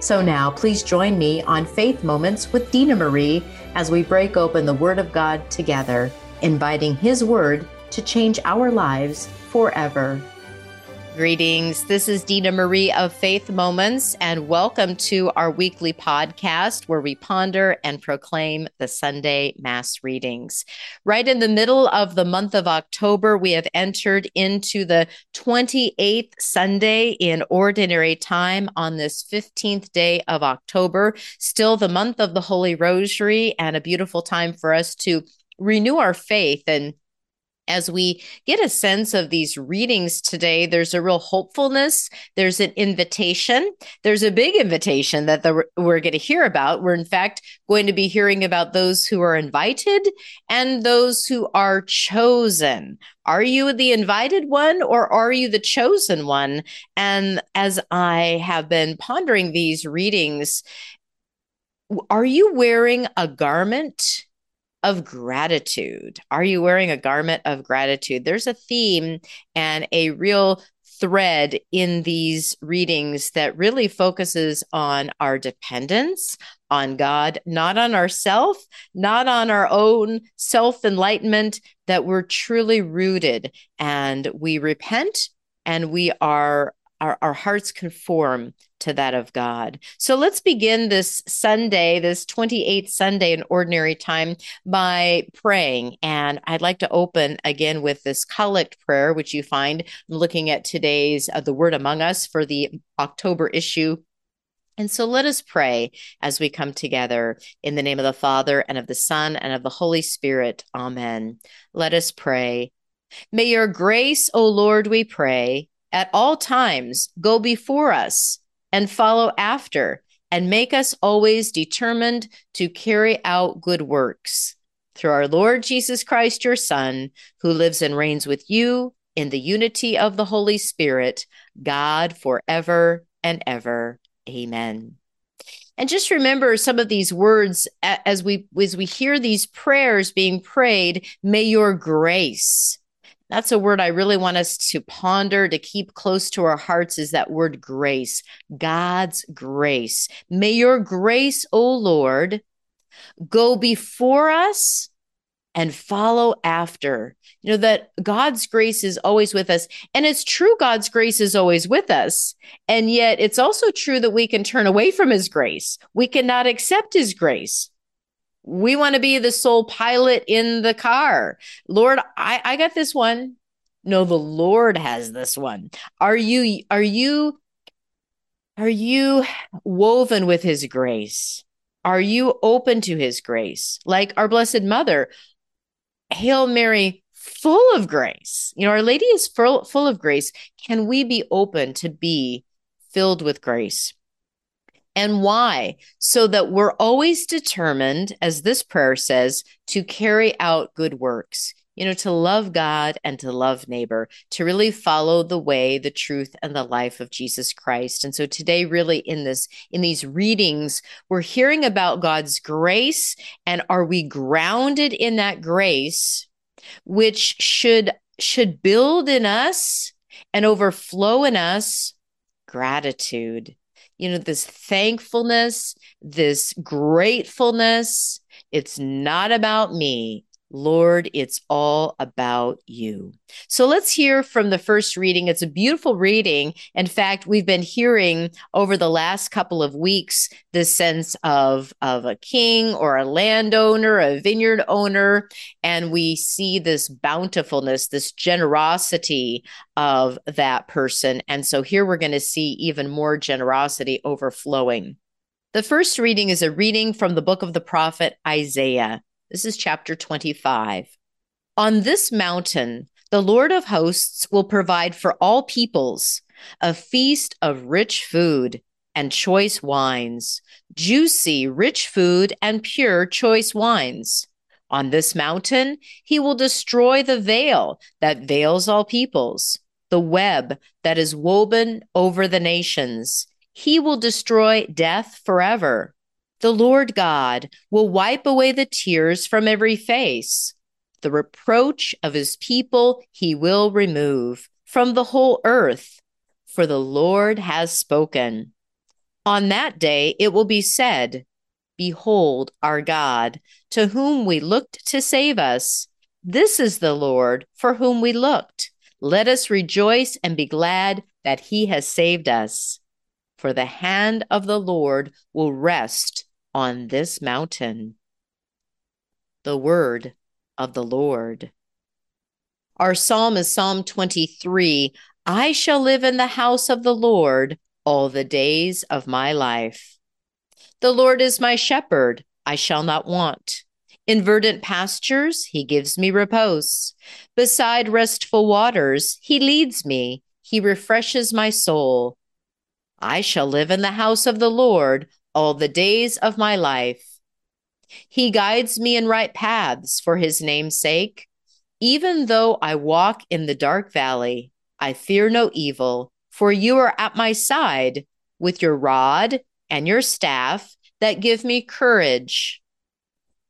So now please join me on Faith Moments with Dina Marie as we break open the Word of God together, inviting His Word to change our lives forever. Greetings. This is Dina Marie of Faith Moments, and welcome to our weekly podcast where we ponder and proclaim the Sunday Mass readings. Right in the middle of the month of October, we have entered into the 28th Sunday in Ordinary Time on this 15th day of October, still the month of the Holy Rosary, and a beautiful time for us to renew our faith. And as we get a sense of these readings today, there's a real hopefulness. There's an invitation. There's a big invitation that we're going to hear about. We're, in fact, going to be hearing about those who are invited and those who are chosen. Are you the invited one, or are you the chosen one? And as I have been pondering these readings, are you wearing a garment of gratitude? Are you wearing a garment of gratitude? There's a theme and a real thread in these readings that really focuses on our dependence on God, not on ourselves, not on our own self-enlightenment, that we're truly rooted and we repent and we are our hearts conform to that of God. So let's begin this Sunday, this 28th Sunday in Ordinary Time, by praying. And I'd like to open again with this collect prayer, which you find looking at today's The Word Among Us for the October issue. And so let us pray as we come together in the name of the Father and of the Son and of the Holy Spirit. Amen. Let us pray. May your grace, O Lord, we pray, at all times go before us and follow after, and make us always determined to carry out good works. Through our Lord Jesus Christ, your Son, who lives and reigns with you in the unity of the Holy Spirit, God forever and ever. Amen. And just remember some of these words as we hear these prayers being prayed. May your grace. That's a word I really want us to ponder, to keep close to our hearts, is that word grace, God's grace. May your grace, O Lord, go before us and follow after. You know, that God's grace is always with us. And it's true, God's grace is always with us. And yet it's also true that we can turn away from His grace. We cannot accept His grace. We want to be the sole pilot in the car. Lord, I got this one. No, the Lord has this one. Are you woven with His grace? Are you open to His grace? Like our Blessed Mother, Hail Mary, full of grace. You know, Our Lady is full of grace. Can we be open to be filled with grace? And why? So that we're always determined, as this prayer says, to carry out good works, you know, to love God and to love neighbor, to really follow the way, the truth, and the life of Jesus Christ. And so today, really in these readings, we're hearing about God's grace, and are we grounded in that grace, which should build in us and overflow in us gratitude. You know, this thankfulness, this gratefulness. It's not about me. Lord, it's all about you. So let's hear from the first reading. It's a beautiful reading. In fact, we've been hearing over the last couple of weeks this sense of a king or a landowner, a vineyard owner, and we see this bountifulness, this generosity of that person. And so here we're going to see even more generosity overflowing. The first reading is a reading from the book of the prophet Isaiah. This is chapter 25. On this mountain, the Lord of hosts will provide for all peoples a feast of rich food and choice wines, juicy rich food and pure choice wines. On this mountain, he will destroy the veil that veils all peoples, the web that is woven over the nations. He will destroy death forever. The Lord God will wipe away the tears from every face. The reproach of his people he will remove from the whole earth, for the Lord has spoken. On that day it will be said, "Behold our God, to whom we looked to save us. This is the Lord for whom we looked. Let us rejoice and be glad that he has saved us." For the hand of the Lord will rest on this mountain. The word of the Lord. Our psalm is Psalm 23. I shall live in the house of the Lord all the days of my life. The Lord is my shepherd, I shall not want. In verdant pastures, he gives me repose. Beside restful waters, he leads me. He refreshes my soul. I shall live in the house of the Lord all the days of my life. He guides me in right paths for his name's sake. Even though I walk in the dark valley, I fear no evil, for you are at my side with your rod and your staff that give me courage.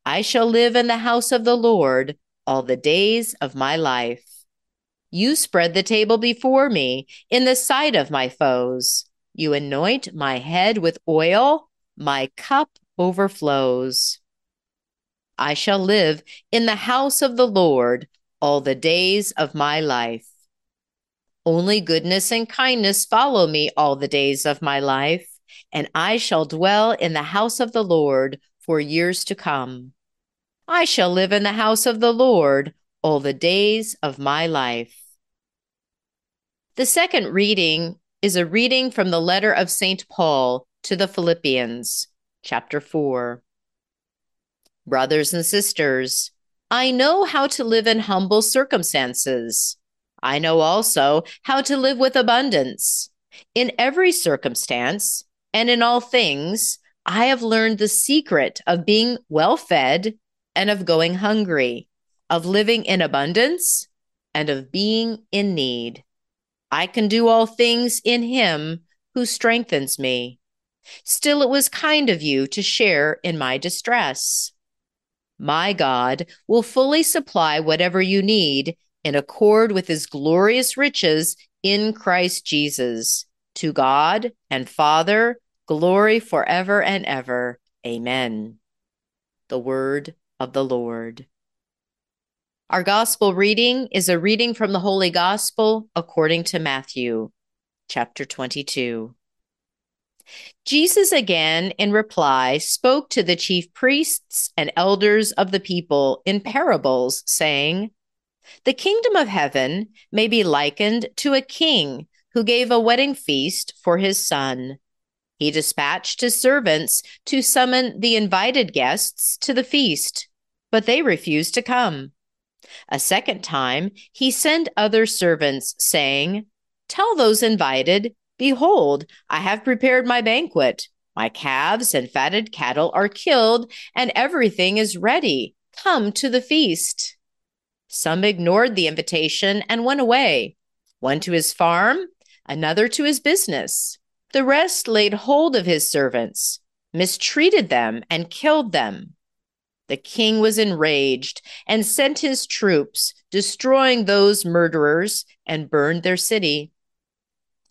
I shall live in the house of the Lord all the days of my life. You spread the table before me in the sight of my foes. You anoint my head with oil, my cup overflows. I shall live in the house of the Lord all the days of my life. Only goodness and kindness follow me all the days of my life, and I shall dwell in the house of the Lord for years to come. I shall live in the house of the Lord all the days of my life. The second reading is a reading from the letter of St. Paul to the Philippians, chapter 4. Brothers and sisters, I know how to live in humble circumstances. I know also how to live with abundance. In every circumstance and in all things, I have learned the secret of being well-fed and of going hungry, of living in abundance and of being in need. I can do all things in him who strengthens me. Still, it was kind of you to share in my distress. My God will fully supply whatever you need in accord with his glorious riches in Christ Jesus. To God and Father, glory forever and ever. Amen. The word of the Lord. Our gospel reading is a reading from the Holy Gospel according to Matthew, chapter 22. Jesus again, in reply, spoke to the chief priests and elders of the people in parables, saying, "The kingdom of heaven may be likened to a king who gave a wedding feast for his son. He dispatched his servants to summon the invited guests to the feast, but they refused to come. A second time, he sent other servants, saying, 'Tell those invited, behold, I have prepared my banquet. My calves and fatted cattle are killed, and everything is ready. Come to the feast.' Some ignored the invitation and went away, one to his farm, another to his business. The rest laid hold of his servants, mistreated them, and killed them. The king was enraged and sent his troops, destroying those murderers, and burned their city.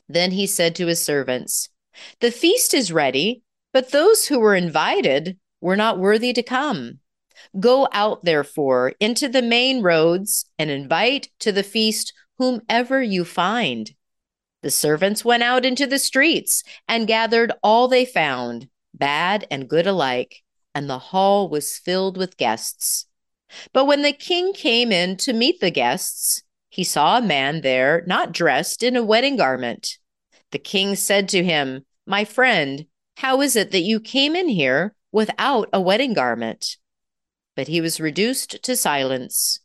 Then he said to his servants, 'The feast is ready, but those who were invited were not worthy to come. Go out, therefore, into the main roads and invite to the feast whomever you find. The servants went out into the streets and gathered all they found, bad and good alike, and the hall was filled with guests. But when the king came in to meet the guests, he saw a man there not dressed in a wedding garment. The king said to him, "My friend, how is it that you came in here without a wedding garment?" But he was reduced to silence.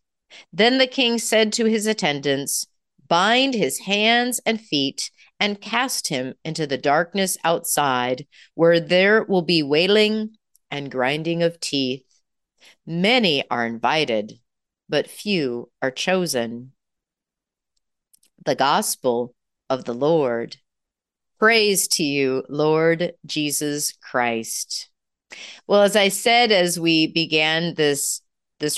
Then the king said to his attendants, "Bind his hands and feet and cast him into the darkness outside, where there will be wailing and grinding of teeth. Many are invited, but few are chosen." The Gospel of the Lord. Praise to you, Lord Jesus Christ. Well, as I said, as we began this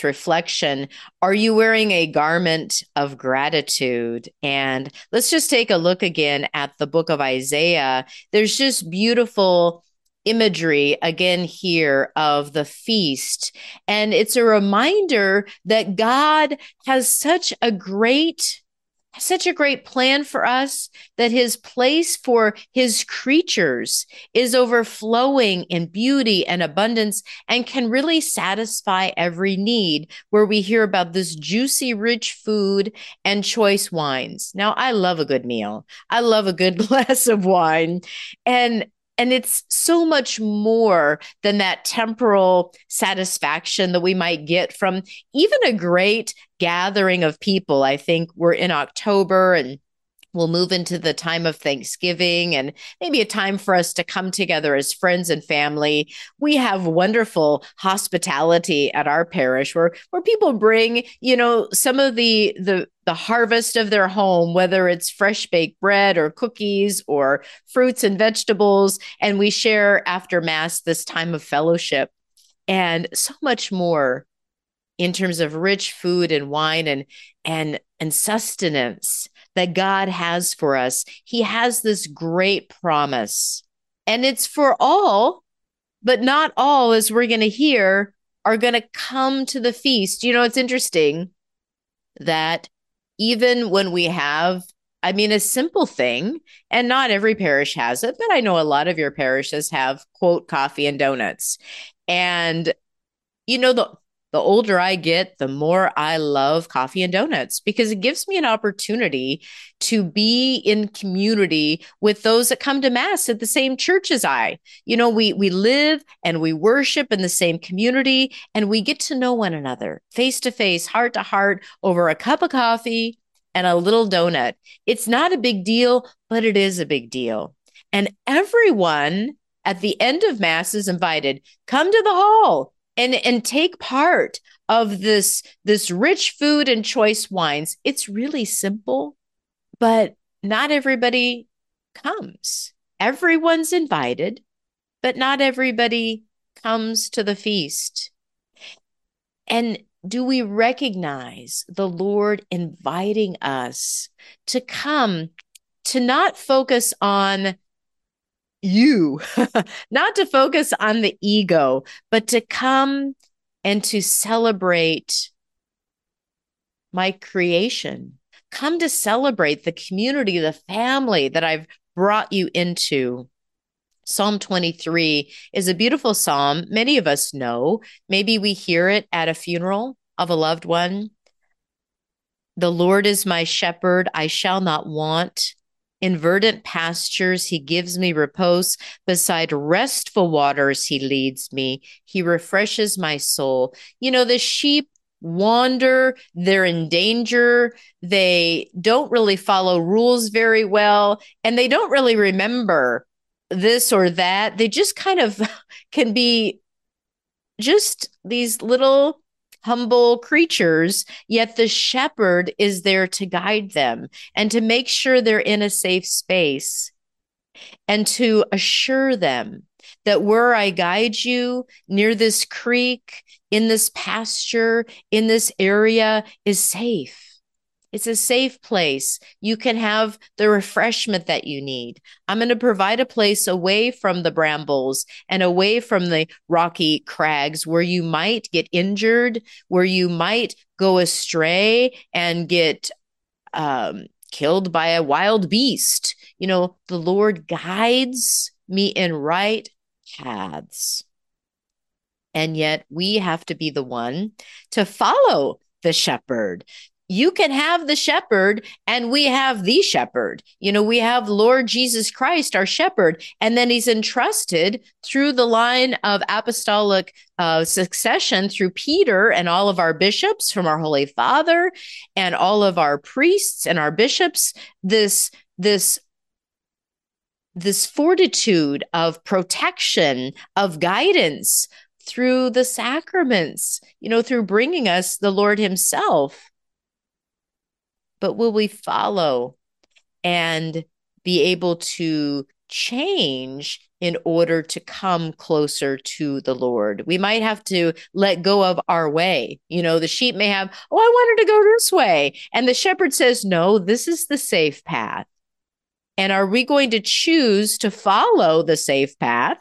reflection, are you wearing a garment of gratitude? And let's just take a look again at the book of Isaiah. There's just beautiful imagery again here of the feast. And it's a reminder that God has such a great plan for us, that his place for his creatures is overflowing in beauty and abundance and can really satisfy every need, where we hear about this juicy, rich food and choice wines. Now, I love a good meal. I love a good glass of wine. And it's so much more than that temporal satisfaction that we might get from even a great gathering of people. I think we're in October and we'll move into the time of Thanksgiving and maybe a time for us to come together as friends and family. We have wonderful hospitality at our parish where people bring, some of the harvest of their home, whether it's fresh baked bread or cookies or fruits and vegetables. And we share after Mass this time of fellowship, and so much more in terms of rich food and wine and sustenance that God has for us. He has this great promise, and it's for all, but not all, as we're going to hear, are going to come to the feast. It's interesting that even when we have, a simple thing, and not every parish has it, but I know a lot of your parishes have, quote, coffee and donuts. And, the older I get, the more I love coffee and donuts, because it gives me an opportunity to be in community with those that come to Mass at the same church as I. We live and we worship in the same community, and we get to know one another face to face, heart to heart, over a cup of coffee and a little donut. It's not a big deal, but it is a big deal. And everyone at the end of Mass is invited, come to the hall and take part of this rich food and choice wines. It's really simple, but not everybody comes. Everyone's invited, but not everybody comes to the feast. And do we recognize the Lord inviting us to come, to not focus on you, not to focus on the ego, but to come and to celebrate my creation. Come to celebrate the community, the family that I've brought you into. Psalm 23 is a beautiful psalm. Many of us know. Maybe we hear it at a funeral of a loved one. The Lord is my shepherd, I shall not want. In verdant pastures, he gives me repose. Beside restful waters, he leads me. He refreshes my soul. The sheep wander. They're in danger. They don't really follow rules very well, and they don't really remember this or that. They just kind of can be just these little humble creatures, yet the shepherd is there to guide them and to make sure they're in a safe space and to assure them that where I guide you, near this creek, in this pasture, in this area, is safe. It's a safe place. You can have the refreshment that you need. I'm going to provide a place away from the brambles and away from the rocky crags where you might get injured, where you might go astray and get killed by a wild beast. You know, the Lord guides me in right paths. And yet we have to be the one to follow the shepherd. You can have the shepherd, and we have the shepherd. You know, we have Lord Jesus Christ, our shepherd, and then he's entrusted through the line of apostolic succession through Peter and all of our bishops from our Holy Father and all of our priests and our bishops, this fortitude of protection, of guidance through the sacraments, you know, through bringing us the Lord himself. But will we follow and be able to change in order to come closer to the Lord? We might have to let go of our way. You know, the sheep may have, oh, I wanted to go this way. And the shepherd says, no, this is the safe path. And are we going to choose to follow the safe path,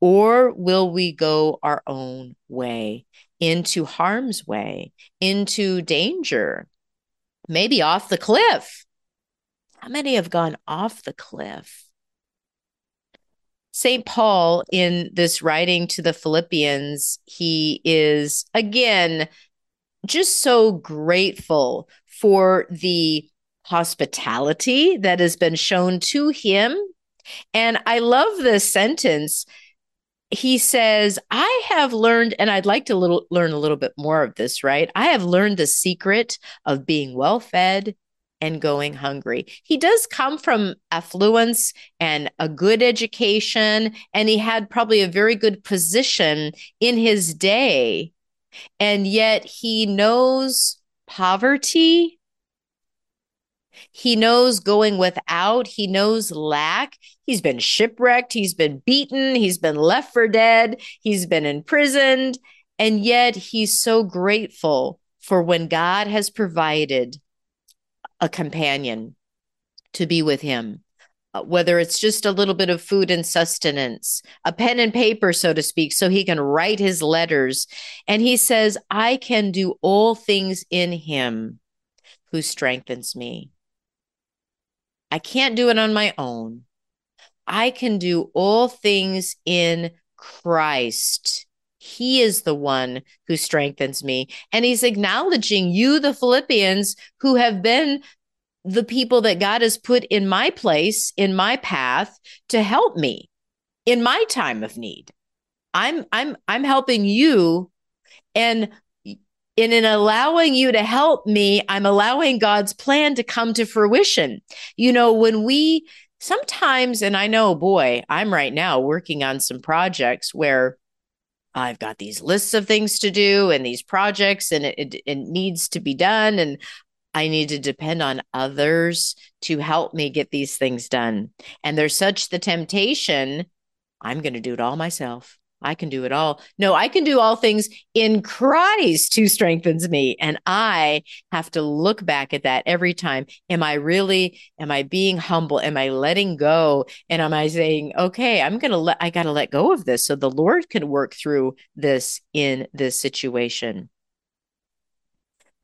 or will we go our own way into harm's way, into danger? Maybe off the cliff. How many have gone off the cliff? St. Paul, in this writing to the Philippians, he is, again, just so grateful for the hospitality that has been shown to him. And I love this sentence. He says, I have learned, and I'd like to learn a little bit more of this, right? I have learned the secret of being well-fed and going hungry. He does come from affluence and a good education, and he had probably a very good position in his day. And yet he knows poverty. He knows going without. He knows lack. He's been shipwrecked. He's been beaten. He's been left for dead. He's been imprisoned. And yet he's so grateful for when God has provided a companion to be with him, whether it's just a little bit of food and sustenance, a pen and paper, so to speak, so he can write his letters. And he says, I can do all things in him who strengthens me. I can't do it on my own. I can do all things in Christ. He is the one who strengthens me. And he's acknowledging you, the Philippians, who have been the people that God has put in my place, in my path, to help me in my time of need. I'm helping you, and in allowing you to help me, I'm allowing God's plan to come to fruition. You know, when we sometimes, and I know, boy, I'm right now working on some projects where I've got these lists of things to do and these projects, and it needs to be done. And I need to depend on others to help me get these things done. And there's such the temptation, I'm going to do it all myself. I can do it all. No, I can do all things in Christ who strengthens me. And I have to look back at that every time. Am I being humble? Am I letting go? And am I saying, okay, I got to let go of this so the Lord can work through this in this situation.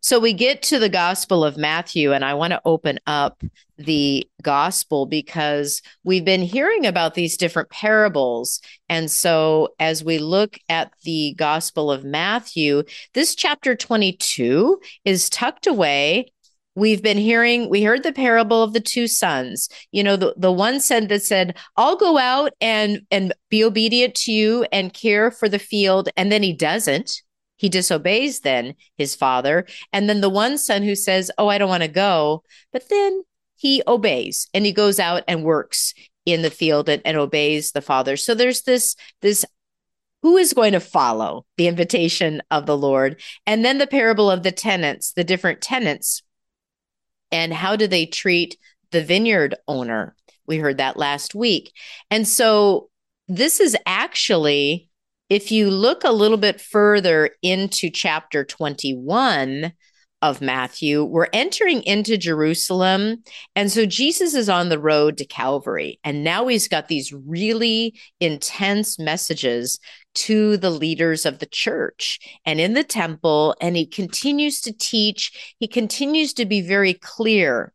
So we get to the Gospel of Matthew, and I want to open up the Gospel because we've been hearing about these different parables. And so as we look at the Gospel of Matthew, this chapter 22 is tucked away. We heard the parable of the two sons. You know, the one son that said, I'll go out and be obedient to you and care for the field. And then he doesn't. He disobeys then his father. And then the one son who says, oh, I don't want to go. But then he obeys and he goes out and works in the field and obeys the father. So there's this who is going to follow the invitation of the Lord. And then the parable of the tenants, the different tenants. And how do they treat the vineyard owner? We heard that last week. And so this is actually, if you look a little bit further into chapter 21, of Matthew, we're entering into Jerusalem. And so Jesus is on the road to Calvary. And now he's got these really intense messages to the leaders of the church and in the temple. And he continues to teach. He continues to be very clear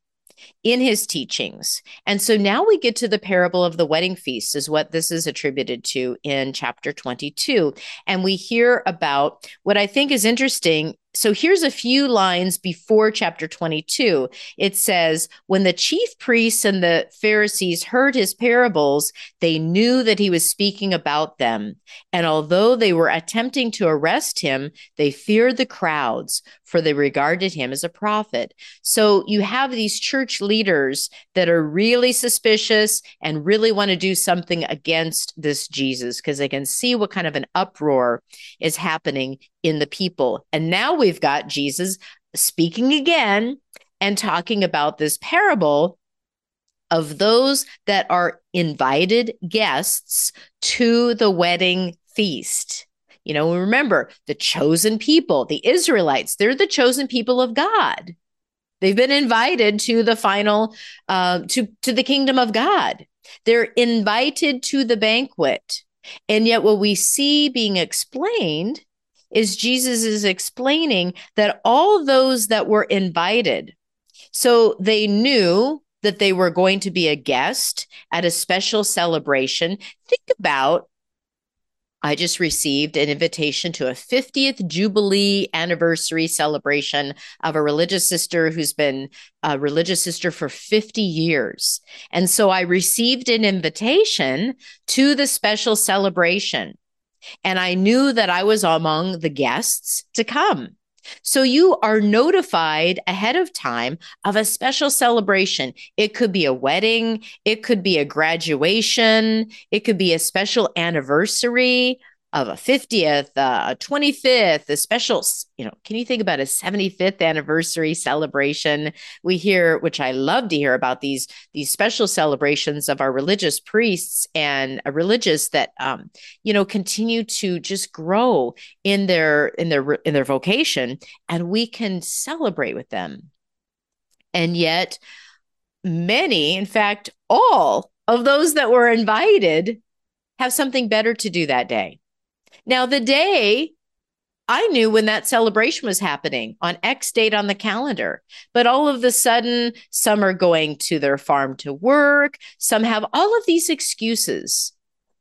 in his teachings. And so now we get to the parable of the wedding feast, is what this is attributed to in chapter 22. And we hear about what I think is interesting. So here's a few lines before chapter 22. It says, when the chief priests and the Pharisees heard his parables, they knew that he was speaking about them. And although they were attempting to arrest him, they feared the crowds, for they regarded him as a prophet. So you have these church leaders that are really suspicious and really want to do something against this Jesus, because they can see what kind of an uproar is happening in the people. And now we've got Jesus speaking again and talking about this parable of those that are invited guests to the wedding feast. You know, remember the chosen people, the Israelites, they're the chosen people of God. They've been invited to the final, to the kingdom of God. They're invited to the banquet. And yet what we see being explained is Jesus is explaining that all those that were invited, so they knew that they were going to be a guest at a special celebration. Think about, I just received an invitation to a 50th Jubilee anniversary celebration of a religious sister who's been a religious sister for 50 years. And so I received an invitation to the special celebration, and I knew that I was among the guests to come. So you are notified ahead of time of a special celebration. It could be a wedding. It could be a graduation. It could be a special anniversary of a 50th, a 25th, a special, you know, can you think about a 75th anniversary celebration? We hear, which I love to hear about these special celebrations of our religious priests and religious that, you know, continue to just grow in their vocation, and we can celebrate with them. And yet many, in fact, all of those that were invited have something better to do that day. Now, the day I knew when that celebration was happening on X date on the calendar, but all of a sudden, some are going to their farm to work. Some have all of these excuses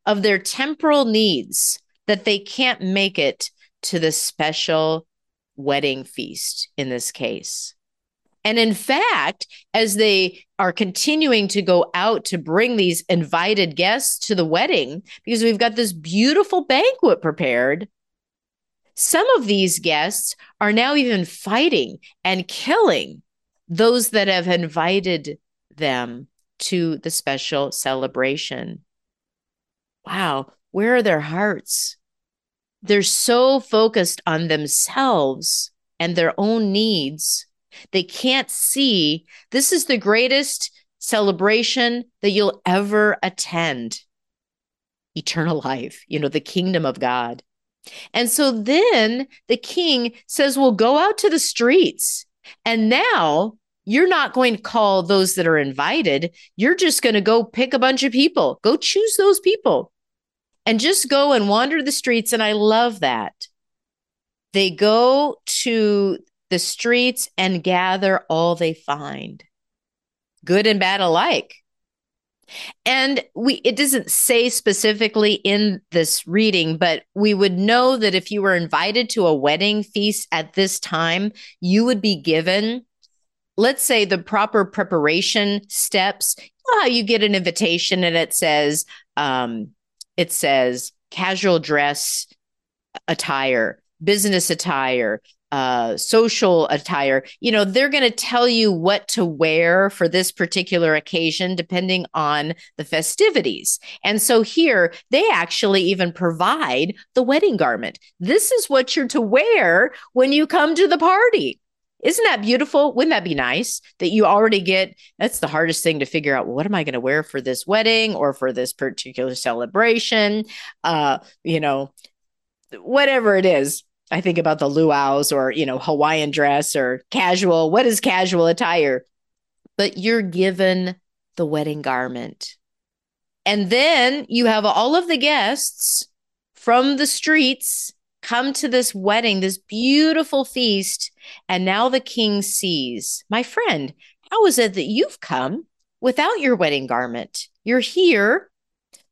of their temporal needs that they can't make it to the special wedding feast in this case. And in fact, as they are continuing to go out to bring these invited guests to the wedding, because we've got this beautiful banquet prepared, some of these guests are now even fighting and killing those that have invited them to the special celebration. Wow, where are their hearts? They're so focused on themselves and their own needs. They can't see this is the greatest celebration that you'll ever attend. Eternal life, you know, the kingdom of God. And so then the king says, well, go out to the streets. And now you're not going to call those that are invited. You're just going to go pick a bunch of people. Go choose those people and just go and wander the streets. And I love that. They go to the streets and gather all they find, good and bad alike. And it doesn't say specifically in this reading, but we would know that if you were invited to a wedding feast at this time, you would be given, let's say, the proper preparation steps. You know how you get an invitation and it says casual dress attire, business attire, social attire. You know, they're going to tell you what to wear for this particular occasion, depending on the festivities. And so here they actually even provide the wedding garment. This is what you're to wear when you come to the party. Isn't that beautiful? Wouldn't that be nice that you already get? That's the hardest thing to figure out. Well, what am I going to wear for this wedding or for this particular celebration? Whatever it is. I think about the luau's or, you know, Hawaiian dress or casual. What is casual attire? But you're given the wedding garment. And then you have all of the guests from the streets come to this wedding, this beautiful feast. And now the king sees, my friend, how is it that you've come without your wedding garment? You're here.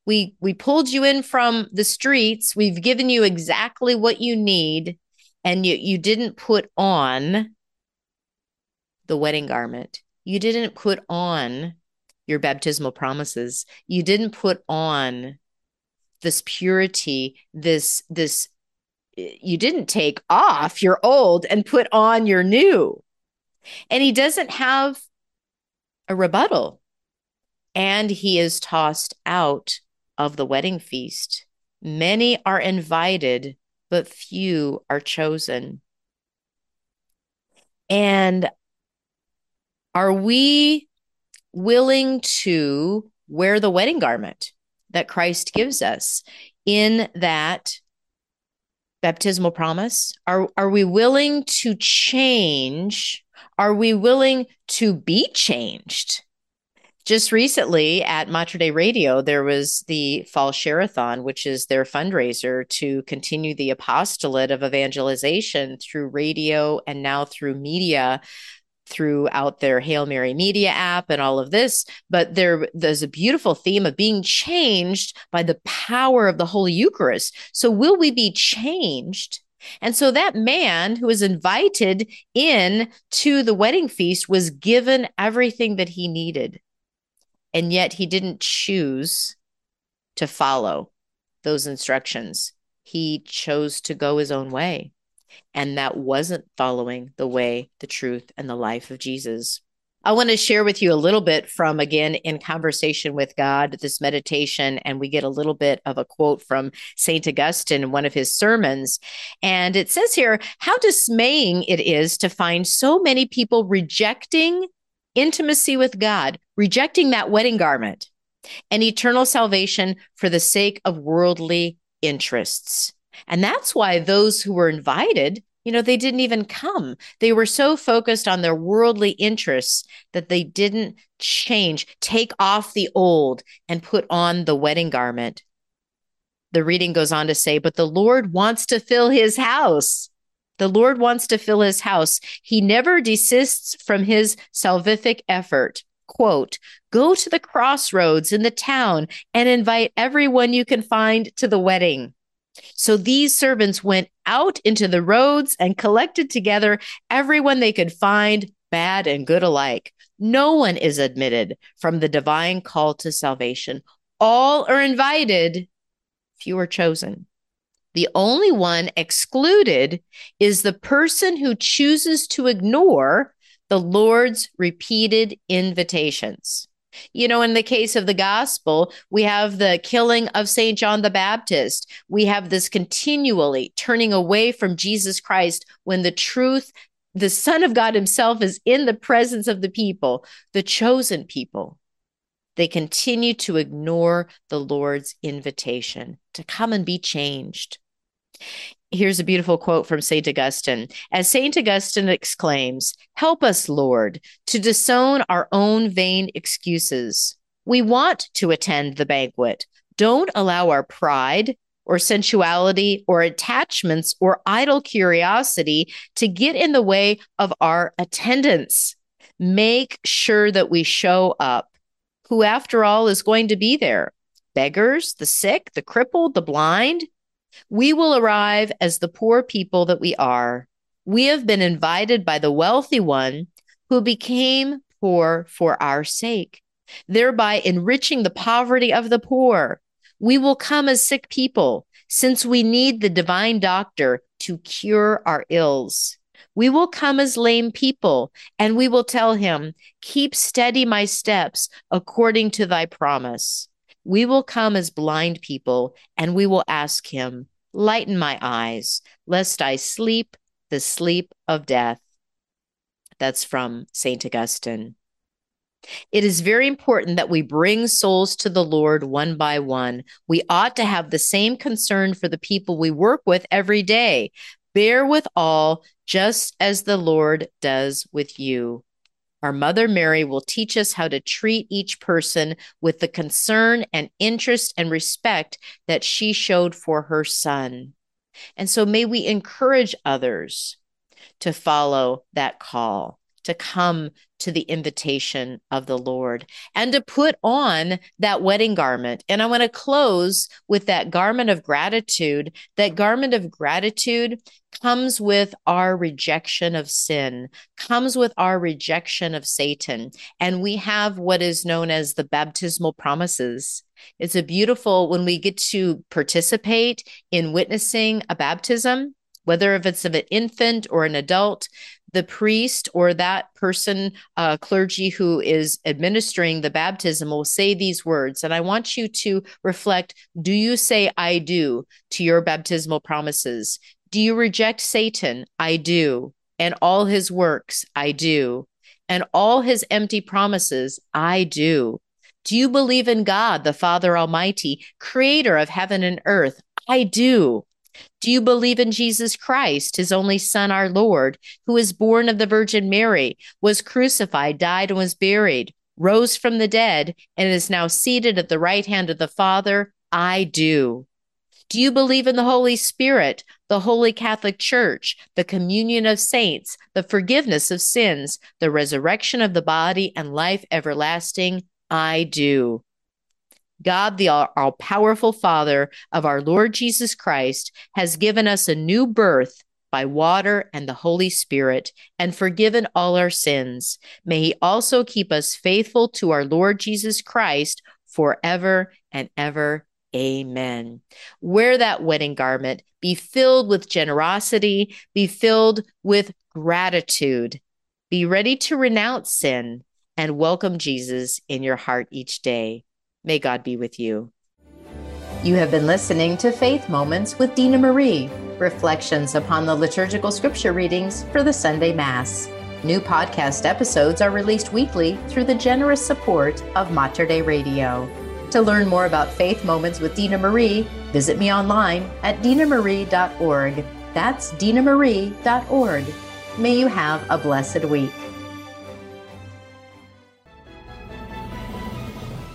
We pulled you in from the streets. We've given you exactly what you need. And you didn't put on the wedding garment. You didn't put on your baptismal promises. You didn't put on this purity, this you didn't take off your old and put on your new. And he doesn't have a rebuttal. And he is tossed out of the wedding feast. Many are invited, but few are chosen. And are we willing to wear the wedding garment that Christ gives us in that baptismal promise? Are we willing to change? Are we willing to be changed? Just recently at Mater Dei Radio, there was the Fall Share-a-thon, which is their fundraiser to continue the apostolate of evangelization through radio and now through media, throughout their Hail Mary media app and all of this. But there's a beautiful theme of being changed by the power of the Holy Eucharist. So will we be changed? And so that man who was invited in to the wedding feast was given everything that he needed. And yet he didn't choose to follow those instructions. He chose to go his own way. And that wasn't following the way, the truth, and the life of Jesus. I want to share with you a little bit from, again, In Conversation with God, this meditation, and we get a little bit of a quote from St. Augustine in one of his sermons. And it says here, how dismaying it is to find so many people rejecting intimacy with God, rejecting that wedding garment and eternal salvation for the sake of worldly interests. And that's why those who were invited, you know, they didn't even come. They were so focused on their worldly interests that they didn't change, take off the old and put on the wedding garment. The reading goes on to say, but the Lord wants to fill his house. The Lord wants to fill his house. He never desists from his salvific effort. Quote, go to the crossroads in the town and invite everyone you can find to the wedding. So these servants went out into the roads and collected together everyone they could find, bad and good alike. No one is admitted from the divine call to salvation. All are invited, few are chosen. The only one excluded is the person who chooses to ignore the Lord's repeated invitations. You know, in the case of the gospel, we have the killing of St. John the Baptist. We have this continually turning away from Jesus Christ when the truth, the Son of God himself, is in the presence of the people, the chosen people. They continue to ignore the Lord's invitation to come and be changed. Here's a beautiful quote from St. Augustine. As St. Augustine exclaims, help us, Lord, to disown our own vain excuses. We want to attend the banquet. Don't allow our pride or sensuality or attachments or idle curiosity to get in the way of our attendance. Make sure that we show up. Who, after all, is going to be there? Beggars, the sick, the crippled, the blind? We will arrive as the poor people that we are. We have been invited by the wealthy one who became poor for our sake, thereby enriching the poverty of the poor. We will come as sick people, since we need the divine doctor to cure our ills. We will come as lame people, and we will tell him, keep steady my steps according to thy promise. We will come as blind people, and we will ask him, lighten my eyes, lest I sleep the sleep of death. That's from St. Augustine. It is very important that we bring souls to the Lord one by one. We ought to have the same concern for the people we work with every day, Bear with all, just as the Lord does with you. Our Mother Mary will teach us how to treat each person with the concern and interest and respect that she showed for her Son. And so may we encourage others to follow that call, to come to the invitation of the Lord, and to put on that wedding garment. And I want to close with that garment of gratitude. That garment of gratitude comes with our rejection of sin, comes with our rejection of Satan. And we have what is known as the baptismal promises. It's a beautiful, when we get to participate in witnessing a baptism, whether if it's of an infant or an adult, the priest or that person, clergy who is administering the baptism will say these words. And I want you to reflect, do you say I do to your baptismal promises? Do you reject Satan? I do. And all his works? I do. And all his empty promises? I do. Do you believe in God, the Father Almighty, creator of heaven and earth? I do. Do you believe in Jesus Christ, his only Son, our Lord, who was born of the Virgin Mary, was crucified, died, and was buried, rose from the dead, and is now seated at the right hand of the Father? I do. Do you believe in the Holy Spirit, the Holy Catholic Church, the communion of saints, the forgiveness of sins, the resurrection of the body, and life everlasting? I do. God, the all-powerful Father of our Lord Jesus Christ, has given us a new birth by water and the Holy Spirit and forgiven all our sins. May he also keep us faithful to our Lord Jesus Christ forever and ever. Amen. Wear that wedding garment. Be filled with generosity. Be filled with gratitude. Be ready to renounce sin and welcome Jesus in your heart each day. May God be with you. You have been listening to Faith Moments with Dina Marie, reflections upon the liturgical scripture readings for the Sunday Mass. New podcast episodes are released weekly through the generous support of Mater Dei Radio. To learn more about Faith Moments with Dina Marie, visit me online at dinamarie.org. That's dinamarie.org. May you have a blessed week.